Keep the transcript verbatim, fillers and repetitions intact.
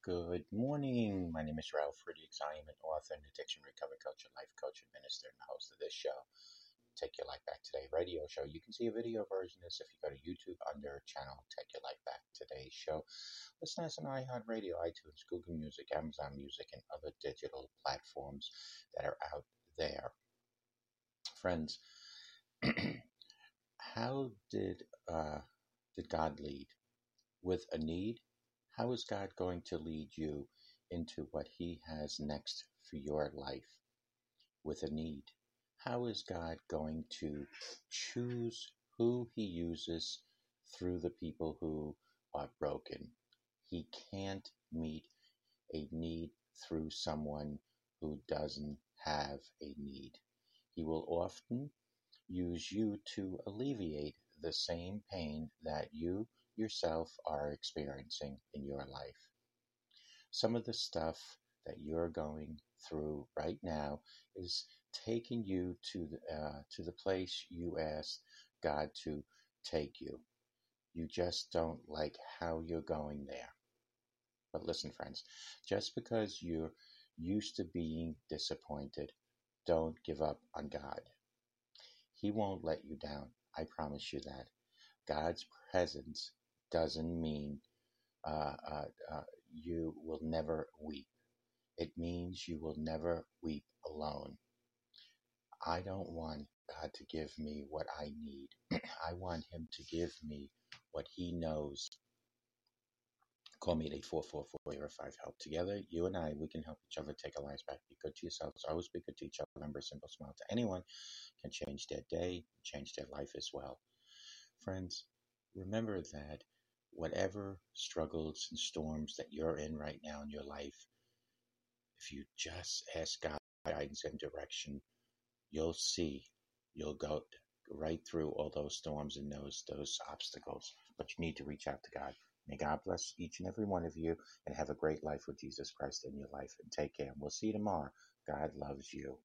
Good morning. My name is Ralph Ruddy. I am an author and addiction recovery coach and life coach and minister and host of this show, Take Your Life Back Today radio show. You can see a video version of this if you go to YouTube under channel Take Your Life Back Today show. Listen to us on iHeartRadio, iTunes, Google Music, Amazon Music, and other digital platforms that are out there. Friends, how did uh, did God lead? With a need? How is God going to lead you into what he has next for your life? With a need. How is God going to choose who he uses through the people who are broken? He can't meet a need through someone who doesn't have a need. He will often use you to alleviate the same pain that you yourself are experiencing in your life. Some of the stuff that you're going through right now is taking you to the, uh, to the place you asked God to take you. You just don't like how you're going there. But listen, friends, just because you're used to being disappointed, don't give up on God. He won't let you down. I promise you that. God's presence doesn't mean uh, uh, uh, you will never weep. It means you will never weep alone. I don't want God to give me what I need. I want him to give me what he knows. Call me at eight four four, four oh five, HELP. Together, you and I, we can help each other take our lives back. Be good to yourselves. Always be good to each other. Remember, a simple smile to anyone can change their day, change their life as well. Friends, remember that whatever struggles and storms that you're in right now in your life, if you just ask God for guidance and direction, you'll see, you'll go right through all those storms and those, those obstacles. But you need to reach out to God. May God bless each and every one of you and have a great life with Jesus Christ in your life. And take care. And we'll see you tomorrow. God loves you.